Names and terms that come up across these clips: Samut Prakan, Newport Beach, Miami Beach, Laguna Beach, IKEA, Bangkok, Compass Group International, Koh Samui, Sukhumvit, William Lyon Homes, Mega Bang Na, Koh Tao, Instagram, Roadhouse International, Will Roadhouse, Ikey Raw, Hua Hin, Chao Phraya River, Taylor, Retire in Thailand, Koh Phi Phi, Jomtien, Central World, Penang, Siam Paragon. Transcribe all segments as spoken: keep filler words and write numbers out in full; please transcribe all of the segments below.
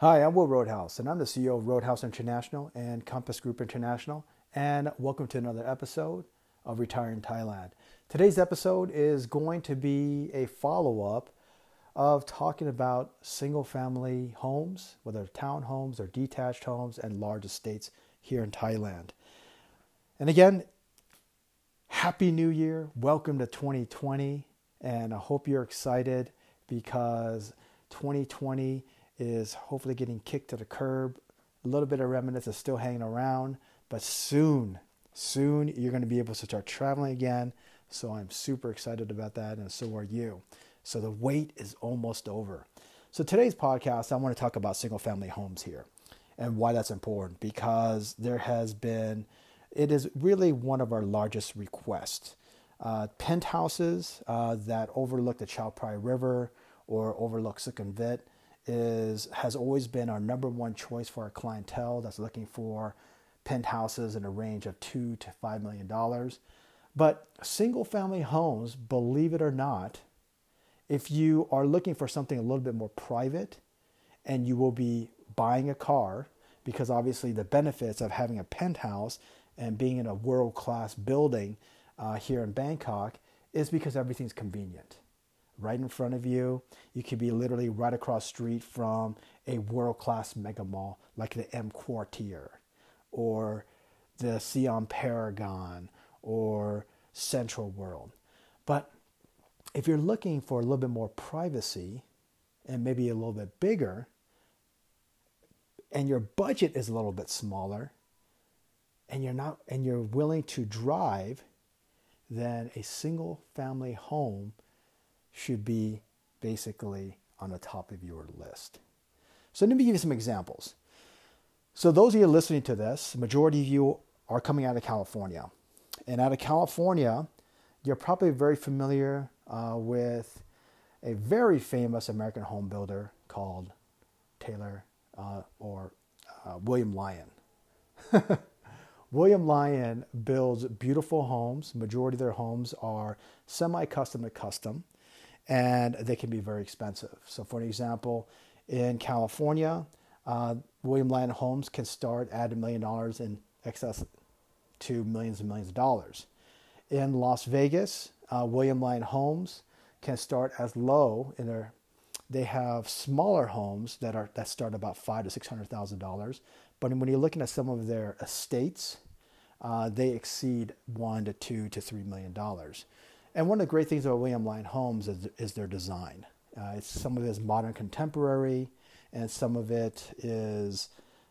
Hi, I'm Will Roadhouse, and I'm the C E O of Roadhouse International and Compass Group International, and welcome to another episode of Retire in Thailand. Today's episode is going to be a follow-up of talking about single-family homes, whether townhomes or detached homes, and large estates here in Thailand. And again, Happy New Year, welcome to twenty twenty, and I hope you're excited because twenty twenty is hopefully getting kicked to the curb. A little bit of remnants is still hanging around, but soon, soon you're going to be able to start traveling again. So I'm super excited about that, and so are you. So the wait is almost over. So today's podcast, I want to talk about single-family homes here and why that's important, because there has been, it is really one of our largest requests. Uh, penthouses uh, that overlook the Chao Phraya River or overlook Sukhumvit Is, has always been our number one choice for our clientele that's looking for penthouses in a range of two to five million dollars. But single family homes, believe it or not, if you are looking for something a little bit more private and you will be buying a car, because obviously the benefits of having a penthouse and being in a world-class building uh, here in Bangkok is because everything's convenient. Right in front of you, you could be literally right across the street from a world-class mega mall like the M Quartier or the Siam Paragon or Central World. But if you're looking for a little bit more privacy and maybe a little bit bigger, and your budget is a little bit smaller, and you're not and you're willing to drive, then a single-family home should be basically on the top of your list. So let me give you some examples. So those of you listening to this, the majority of you are coming out of California. And out of California, you're probably very familiar uh, with a very famous American home builder called Taylor uh, or uh, William Lyon. William Lyon builds beautiful homes. Majority of their homes are semi-custom to custom, and they can be very expensive. So for an example, in California, uh, William Lyon Homes can start at a million dollars in excess to millions and millions of dollars. In Las Vegas, uh, William Lyon Homes can start as low in their, they have smaller homes that are that start about five to six hundred thousand dollars. But when you're looking at some of their estates, uh, they exceed one to two to three million dollars. And one of the great things about William Lyon Homes is, is their design. Uh, it's, some of it is modern contemporary, and some of it is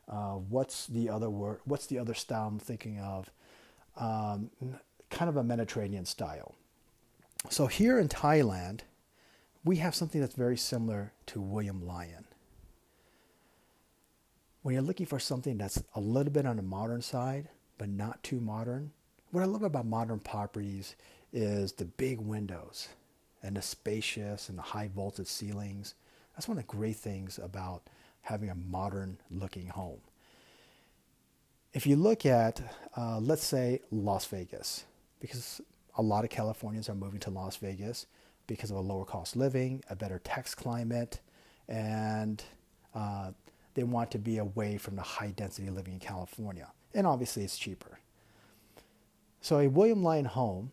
uh, what's the other word? What's the other style I'm thinking of? Um, kind of a Mediterranean style. So here in Thailand, we have something that's very similar to William Lyon. When you're looking for something that's a little bit on the modern side, but not too modern, what I love about modern properties is the big windows and the spacious and the high vaulted ceilings. That's one of the great things about having a modern looking home. If you look at, uh, let's say, Las Vegas, because a lot of Californians are moving to Las Vegas because of a lower cost living, a better tax climate, and uh, they want to be away from the high density living in California. And obviously it's cheaper. So a William Lyon home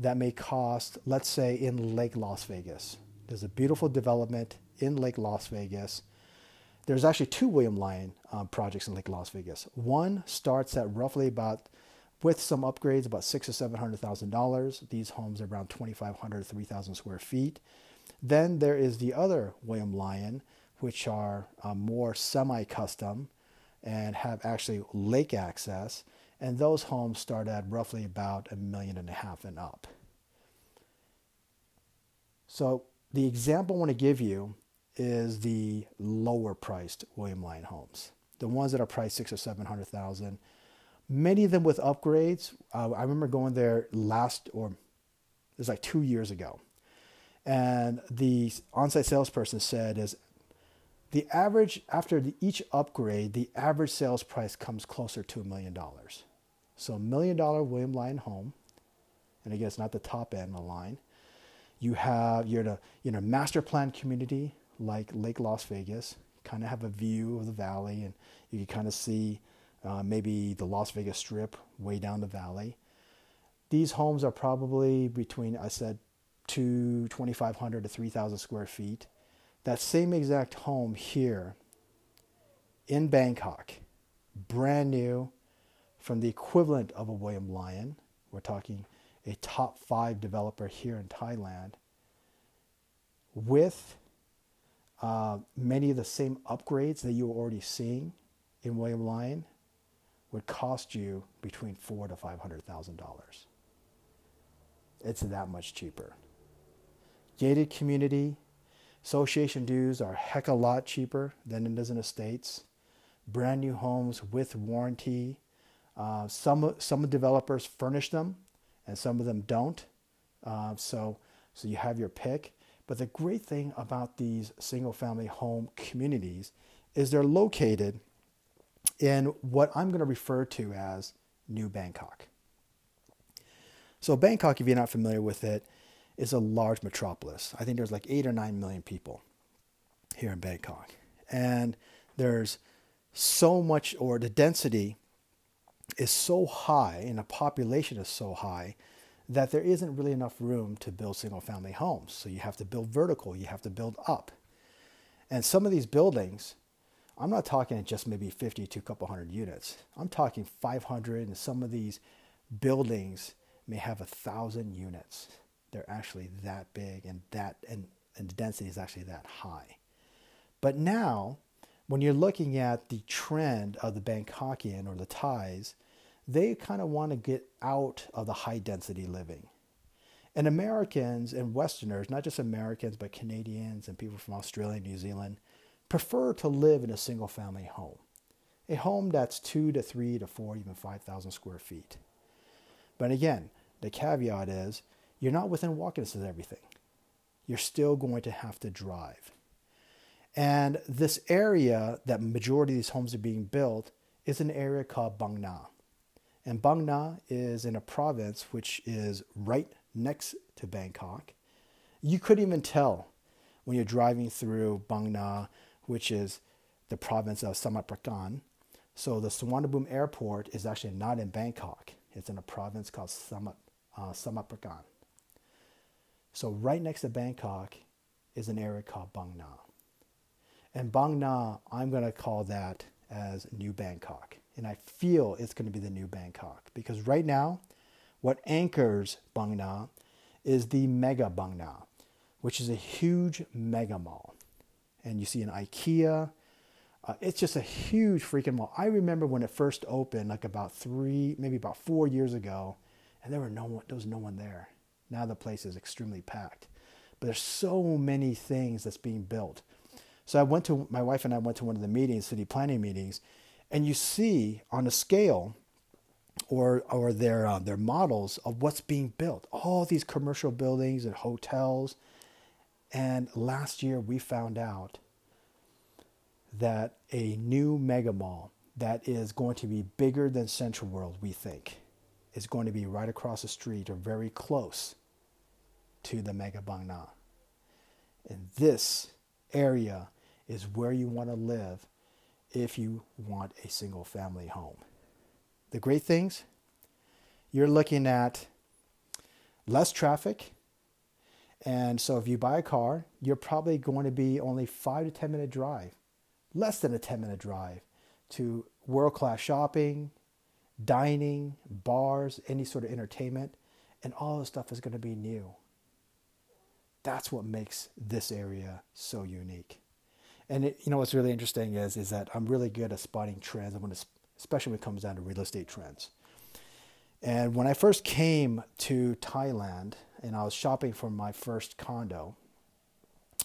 that may cost, let's say, in Lake Las Vegas. There's a beautiful development in Lake Las Vegas. There's actually two William Lyon um, projects in Lake Las Vegas. One starts at roughly about, with some upgrades, about six or seven hundred thousand dollars. These homes are around twenty-five hundred, three thousand square feet. Then there is the other William Lyon, which are uh, more semi-custom and have actually lake access. And those homes start at roughly about a million and a half and up. So the example I want to give you is the lower priced William Lyon homes, the ones that are priced six or seven hundred thousand. Many of them with upgrades. Uh, I remember going there last, or it was like two years ago, and the on-site salesperson said is the average after the, each upgrade, the average sales price comes closer to a million dollars. So a million dollar William Lyon home, and again, it's not the top end of the line. You have, you're in a, you're in a master plan community like Lake Las Vegas. kind of have a view of the valley, and you can kind of see uh, maybe the Las Vegas Strip way down the valley. These homes are probably between, I said, two, twenty-five hundred to three thousand square feet. That same exact home here in Bangkok, brand new, from the equivalent of a William Lyon. We're talking a top five developer here in Thailand, with uh, many of the same upgrades that you were already seeing in William Lyon, would cost you between four to five hundred thousand dollars. It's that much cheaper. Gated community, association dues are a heck of a lot cheaper than it is in the States. Brand new homes with warranty. Uh, some some developers furnish them, and some of them don't. Uh, so so you have your pick. But the great thing about these single-family home communities is they're located in what I'm going to refer to as New Bangkok. So Bangkok, if you're not familiar with it, is a large metropolis. I think there's like eight or nine million people here in Bangkok. And there's so much, or the density is so high and the population is so high that there isn't really enough room to build single family homes. So you have to build vertical, you have to build up. And some of these buildings, I'm not talking just maybe fifty to a couple hundred units. I'm talking five hundred, and some of these buildings may have a thousand units. They're actually that big, and that and, and the density is actually that high. But now, when you're looking at the trend of the Bangkokian or the Thais, they kind of want to get out of the high density living. And Americans and Westerners, not just Americans, but Canadians and people from Australia and New Zealand, prefer to live in a single family home. A home that's two to three to four, even five thousand square feet. But again, the caveat is you're not within walking distance of everything. You're still going to have to drive. And this area that majority of these homes are being built is an area called Bang Na. And Bang Na is in a province which is right next to Bangkok. You couldn't even tell when you're driving through Bang Na, which is the province of Samut Prakan. So the Suvarnabhumi Airport is actually not in Bangkok. It's in a province called Samut, uh, Samut Prakan. So right next to Bangkok is an area called Bang Na. And Bang Na, I'm going to call that as New Bangkok. And I feel it's going to be the New Bangkok, because right now what anchors Bang Na is the Mega Bang Na, which is a huge mega mall. And you see an IKEA. Uh, it's just a huge freaking mall. I remember when it first opened, like about three, maybe about four years ago, and there were no one, there was no one there. Now the place is extremely packed. But there's so many things that's being built. So I went to, my wife and I went to one of the meetings, city planning meetings, and you see on a scale or or their uh, their models of what's being built. All these commercial buildings and hotels. And last year we found out that a new mega mall that is going to be bigger than Central World, we think, is going to be right across the street or very close to the Mega Bang Na. And this area is where you want to live if you want a single family home. The great things, you're looking at less traffic. And so if you buy a car, you're probably going to be only five to ten minute drive, less than a ten minute drive to world-class shopping, dining, bars, any sort of entertainment, and all this stuff is going to be new. That's what makes this area so unique. And it, you know, what's really interesting is, is that I'm really good at spotting trends. I'm going to, especially when it comes down to real estate trends. And when I first came to Thailand, and I was shopping for my first condo,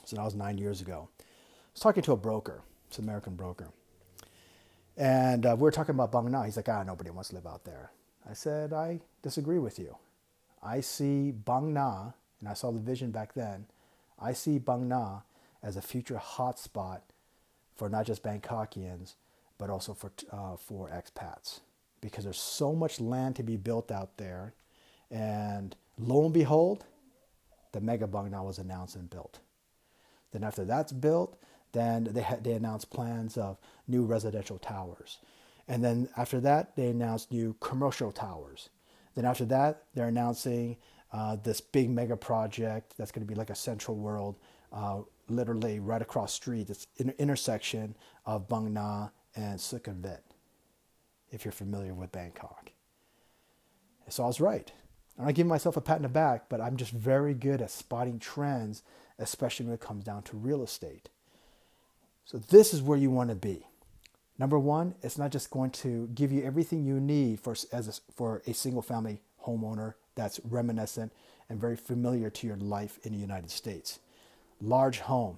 so that was nine years ago, I was talking to a broker, it's an American broker, and uh, we were talking about Bang Na. He's like, ah, nobody wants to live out there. I said, I disagree with you. I see Bang Na, and I saw the vision back then, I see Bang Na as a future hotspot for not just Bangkokians, but also for, uh, for expats, because there's so much land to be built out there. And lo and behold, the Mega Bang Na was announced and built. Then after that's built, Then they had, they announced plans of new residential towers. And then after that, they announced new commercial towers. Then after that, they're announcing uh, this big mega project that's going to be like a Central World, uh, literally right across the street. It's an intersection of Bang Na and Sukhumvit, if you're familiar with Bangkok. So I was right. I'm not giving myself a pat on the back, but I'm just very good at spotting trends, especially when it comes down to real estate. So this is where you want to be. Number one, it's not just going to give you everything you need for, as a, for a single-family homeowner that's reminiscent and very familiar to your life in the United States. Large home,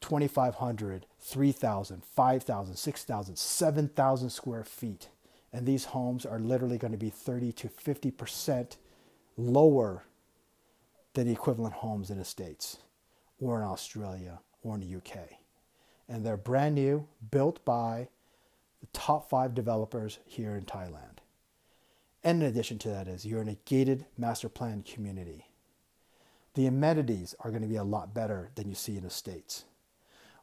twenty-five hundred, three thousand, five thousand, six thousand, seven thousand square feet. And these homes are literally going to be thirty to fifty percent lower than the equivalent homes in the States or in Australia or in the U K. And they're brand new, built by the top five developers here in Thailand. And in addition to that is you're in a gated master plan community. The amenities are going to be a lot better than you see in the States.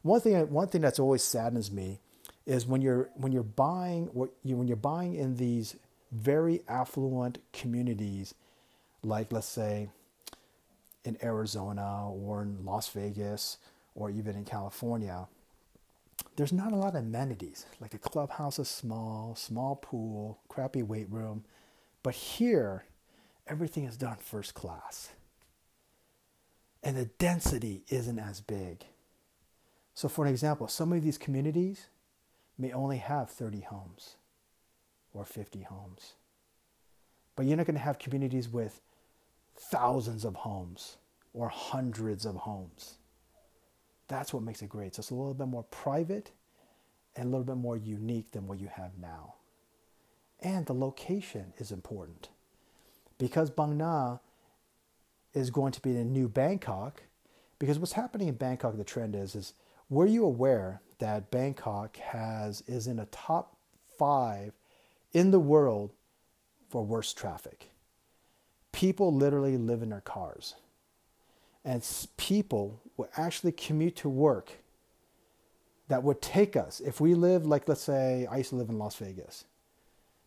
One thing, one thing that's always saddens me is when you're when you're buying what you when you're buying in these very affluent communities, like let's say in Arizona or in Las Vegas or even in California. There's not a lot of amenities. Like the clubhouse is small, small pool, crappy weight room. But here, everything is done first class. And the density isn't as big. So for an example, some of these communities may only have thirty homes or fifty homes. But you're not going to have communities with thousands of homes or hundreds of homes. That's what makes it great. So it's a little bit more private and a little bit more unique than what you have now. And the location is important. Because Bang Na is going to be the new Bangkok, because what's happening in Bangkok, the trend is, is were you aware that Bangkok has is in the top five in the world for worst traffic? People literally live in their cars. And people will actually commute to work that would take us. If we live, like, let's say, I used to live in Las Vegas.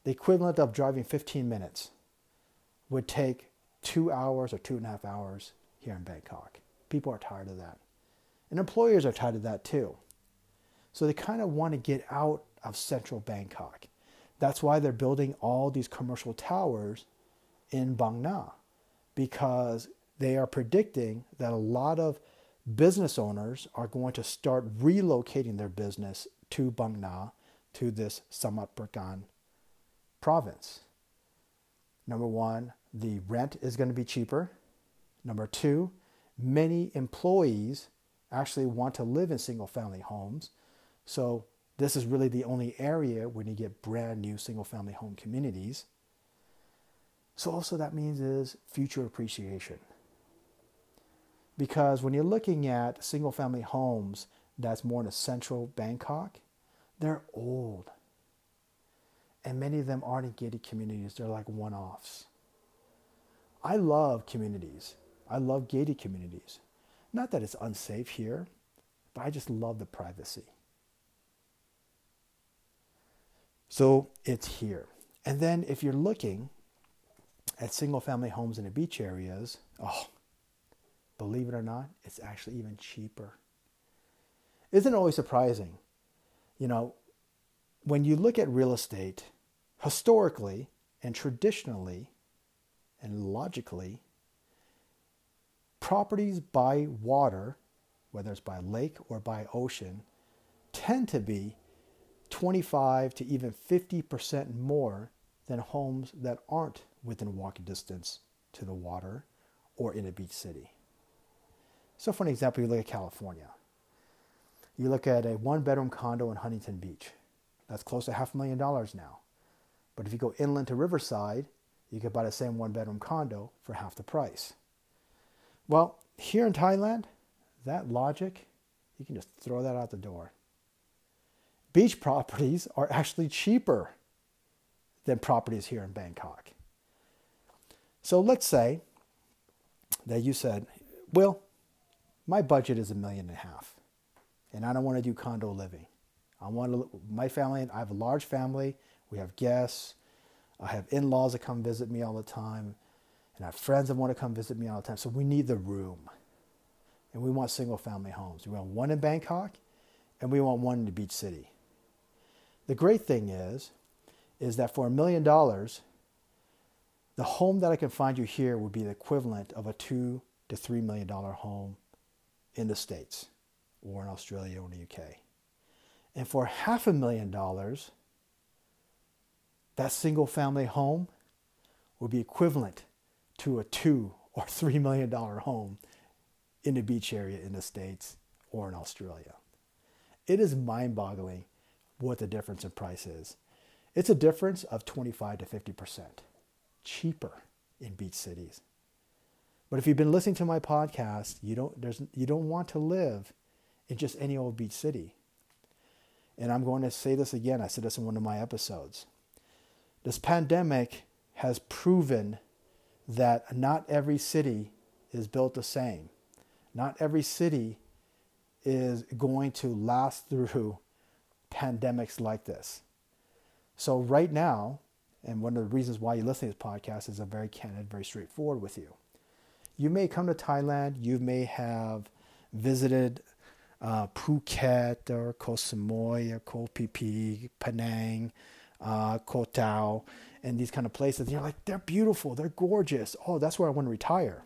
The equivalent of driving fifteen minutes would take two hours or two and a half hours here in Bangkok. People are tired of that. And employers are tired of that too. So they kind of want to get out of central Bangkok. That's why they're building all these commercial towers in Bang Na, because they are predicting that a lot of business owners are going to start relocating their business to Bang Na, to this Samut Prakan province. Number one, the rent is going to be cheaper. Number two, many employees actually want to live in single-family homes. So this is really the only area when you get brand new single-family home communities. So also that means is future appreciation. Because when you're looking at single-family homes that's more in a central Bangkok, they're old. And many of them aren't in gated communities. They're like one-offs. I love communities. I love gated communities. Not that it's unsafe here, but I just love the privacy. So it's here. And then if you're looking at single-family homes in the beach areas, oh, believe it or not, it's actually even cheaper. Isn't it always surprising? You know, when you look at real estate, historically and traditionally and logically, properties by water, whether it's by lake or by ocean, tend to be twenty-five to even fifty percent more than homes that aren't within walking distance to the water or in a beach city. So for an example, you look at California. You look at a one-bedroom condo in Huntington Beach. That's close to half a million dollars now. But if you go inland to Riverside, you could buy the same one-bedroom condo for half the price. Well, here in Thailand, that logic, you can just throw that out the door. Beach properties are actually cheaper than properties here in Bangkok. So let's say that you said, Will, my budget is a million and a half. and I don't want to do condo living. I want to, my family, I have a large family. We have guests. I have in-laws that come visit me all the time. And I have friends that want to come visit me all the time. So we need the room. And we want single family homes. We want one in Bangkok and we want one in the beach city. The great thing is, is that for a million dollars, the home that I can find you here would be the equivalent of a two to three million dollar home in the States or in Australia or in the U K. And for half a million dollars, that single family home would be equivalent to a two or three million dollar home in the beach area in the States or in Australia. It is mind-boggling what the difference in price is. It's a difference of twenty-five to fifty percent cheaper in beach cities. But if you've been listening to my podcast, you don't, there's, you don't want to live in just any old beach city. And I'm going to say this again. I said this in one of my episodes. This pandemic has proven that not every city is built the same. Not every city is going to last through pandemics like this. So right now, and one of the reasons why you listen to this podcast is I'm very candid, very straightforward with you. You may come to Thailand. You may have visited uh, Phuket or Koh Samui or Koh Phi Phi, Penang, uh, Koh Tao, and these kind of places. And you're like, they're beautiful. They're gorgeous. Oh, that's where I want to retire.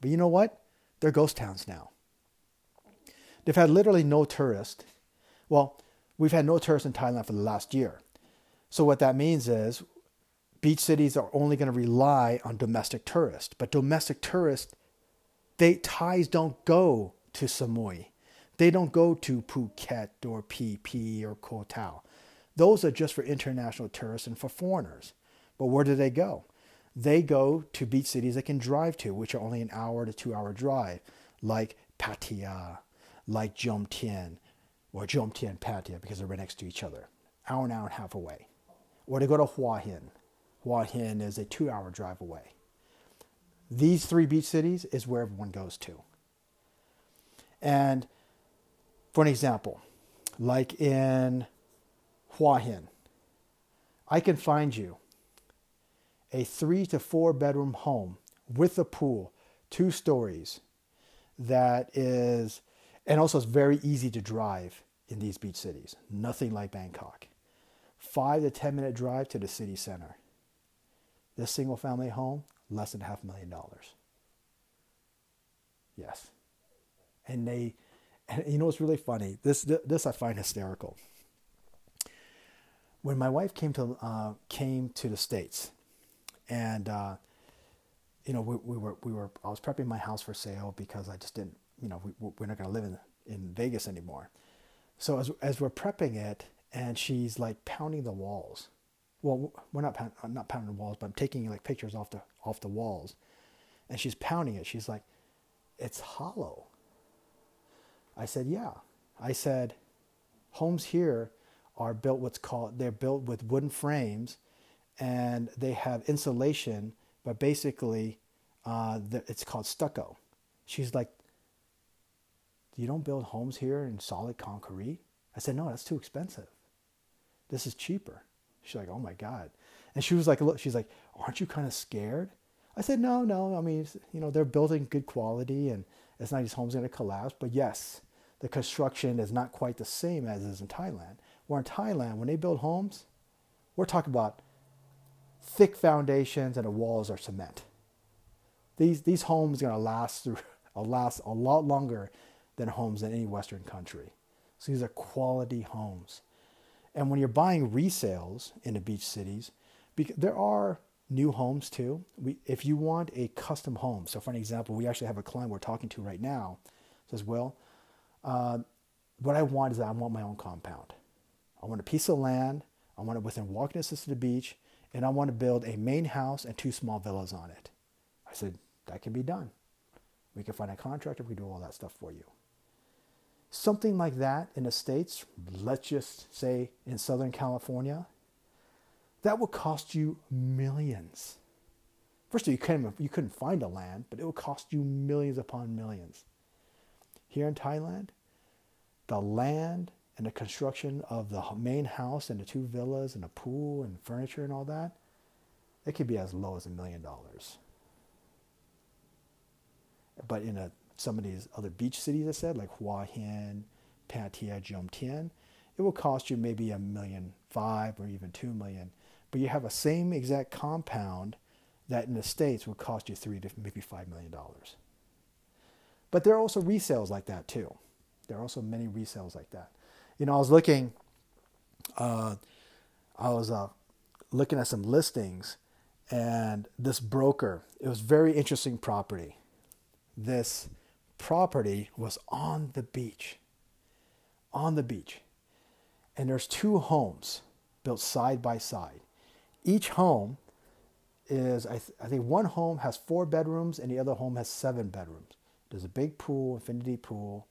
But you know what? They're ghost towns now. They've had literally no tourists. Well, we've had no tourists in Thailand for the last year. So what that means is beach cities are only going to rely on domestic tourists. But domestic tourists, they Thais don't go to Samui. They don't go to Phuket or Phi Phi or Koh Tao. Those are just for international tourists and for foreigners. But where do they go? They go to beach cities they can drive to, which are only an hour to two hour drive, like Pattaya, like Jomtien, or Jomtien and Pattaya because they're right next to each other, hour, an hour and a half away. Or they go to Hua Hin. Hua Hin is a two hour drive away. These three beach cities is where everyone goes to. And for an example, like in Hua Hin, I can find you a three to four bedroom home with a pool, two stories, that is, and also it's very easy to drive in these beach cities. Nothing like Bangkok. Five to ten minute drive to the city center. This single family home, less than half a million dollars. Yes. And they, and you know what's really funny? This, this I find hysterical. When my wife came to, uh, came to the States, And, uh, you know, we, we were, we were, I was prepping my house for sale because I just didn't, you know, we, we're not going to live in, in Vegas anymore. So as, as we're prepping it, and she's like pounding the walls. Well, we're not, pound, I'm not pounding the walls, but I'm taking like pictures off the, off the walls, and she's pounding it. She's like, it's hollow. I said, yeah. I said, homes here are built what's called, they're built with wooden frames, and they have insulation, but basically uh, the, it's called stucco. She's like, you don't build homes here in solid concrete? I said, no, that's too expensive. This is cheaper. She's like, oh my God. And she was like, look, she's like, aren't you kind of scared? I said, no, no. I mean, you know, they're building good quality and it's not these homes going to collapse. But yes, the construction is not quite the same as it is in Thailand. Where in Thailand, when they build homes, we're talking about thick foundations and the walls are cement. These these homes are going to last through, last a lot longer than homes in any Western country. So these are quality homes. And when you're buying resales in the beach cities, because there are new homes too. We, if you want a custom home, so for an example, we actually have a client we're talking to right now. Says, well, uh, what I want is that I want my own compound. I want a piece of land. I want it within walking distance to the beach. And I want to build a main house and two small villas on it. I said, that can be done. We can find a contractor. We can do all that stuff for you. Something like that in the States, let's just say in Southern California, that would cost you millions. First of all, you couldn't, you couldn't find the land, but it would cost you millions upon millions. Here in Thailand, the land and the construction of the main house and the two villas and the pool and furniture and all that, it could be as low as a million dollars. But in a, some of these other beach cities, I said, like Hua Hin, Pattaya, Jomtien, it will cost you maybe a million five or even two million. But you have a same exact compound that in the States will cost you three to maybe five million dollars. But there are also resales like that too. There are also many resales like that. You know, I was looking, uh, I was uh, looking at some listings, and this broker, it was very interesting property. This property was on the beach, on the beach. And there's two homes built side by side. Each home is, I, th- I think one home has four bedrooms and the other home has seven bedrooms. There's a big pool, infinity pool.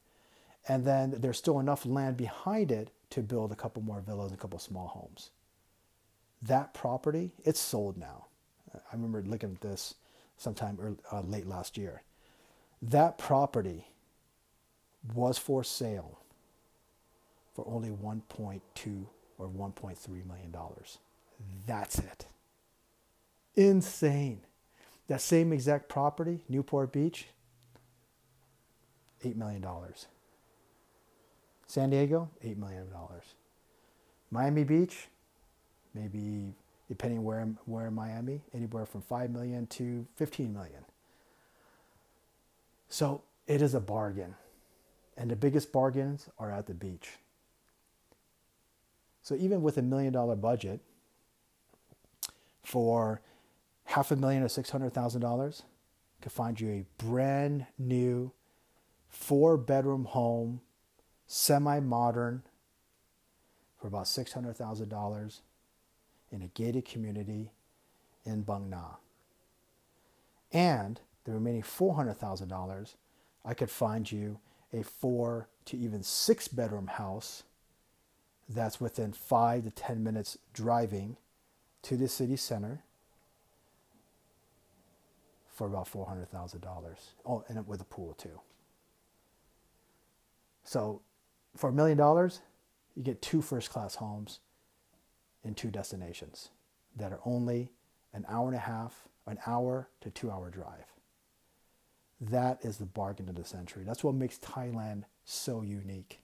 And then there's still enough land behind it to build a couple more villas and a couple small homes. That property, it's sold now. I remember looking at this sometime early, uh, late last year. That property was for sale for only one point two or one point three million dollars. That's it. Insane. That same exact property, Newport Beach, eight million dollars. San Diego, eight million dollars. Miami Beach, maybe, depending where, where in Miami, anywhere from five million to fifteen million. So it is a bargain. And the biggest bargains are at the beach. So even with a million dollar budget, for half a million or six hundred thousand dollars, could find you a brand new four bedroom home, semi-modern, for about six hundred thousand dollars in a gated community in Bang Na. And the remaining four hundred thousand dollars, I could find you a four to even six bedroom house that's within five to ten minutes driving to the city center for about four hundred thousand dollars. Oh, and with a pool too. So for a million dollars, you get two first class homes in two destinations that are only an hour and a half, an hour to two hour drive. That is the bargain of the century. That's what makes Thailand so unique.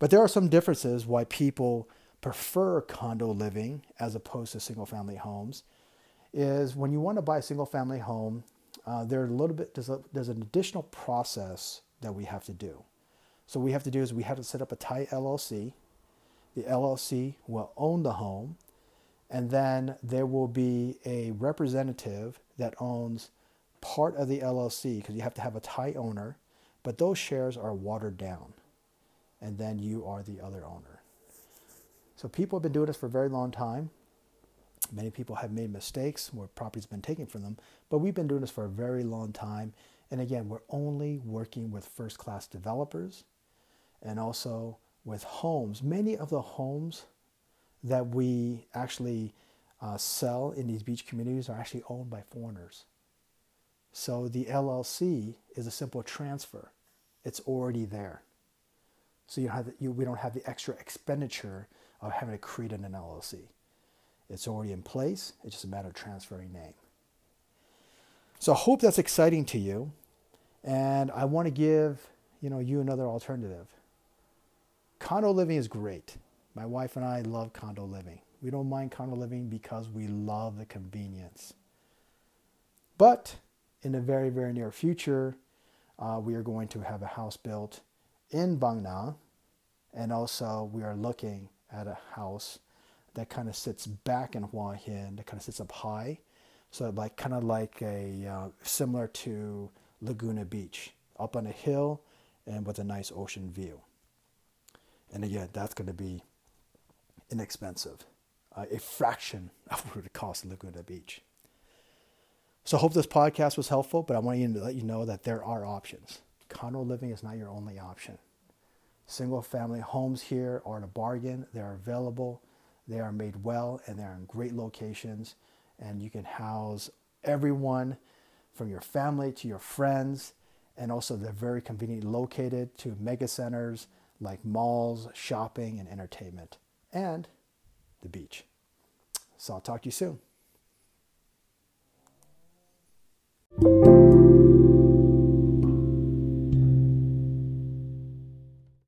But there are some differences why people prefer condo living as opposed to single family homes. Is when you want to buy a single family home, uh, there are a little bit, there's, a, there's an additional process that we have to do. So what we have to do is we have to set up a Thai L L C. The L L C will own the home, and then there will be a representative that owns part of the L L C, because you have to have a Thai owner, but those shares are watered down, and then you are the other owner. So people have been doing this for a very long time. Many people have made mistakes where property's been taken from them, but we've been doing this for a very long time. And again, we're only working with first-class developers and also with homes. Many of the homes that we actually uh, sell in these beach communities are actually owned by foreigners. So the L L C is a simple transfer. It's already there. So you have the, you, we don't have the extra expenditure of having to create an L L C. It's already in place. It's just a matter of transferring name. So I hope that's exciting to you. And I want to give, you know, you another alternative. Condo living is great. My wife and I love condo living. We don't mind condo living because we love the convenience. But in the very, very near future, uh, we are going to have a house built in Bang Na, and also we are looking at a house that kind of sits back in Hua Hin, that kind of sits up high, so like kind of like a uh, similar to Laguna Beach, up on a hill and with a nice ocean view. And again, that's going to be inexpensive, uh, a fraction of what it costs Laguna Beach. So I hope this podcast was helpful, but I want to let you know that there are options. Condo living is not your only option. Single family homes here are a bargain. They're available. They are made well, and they're in great locations. And you can house everyone from your family to your friends. And also they're very conveniently located to mega centers like malls, shopping, and entertainment, and the beach. So I'll talk to you soon.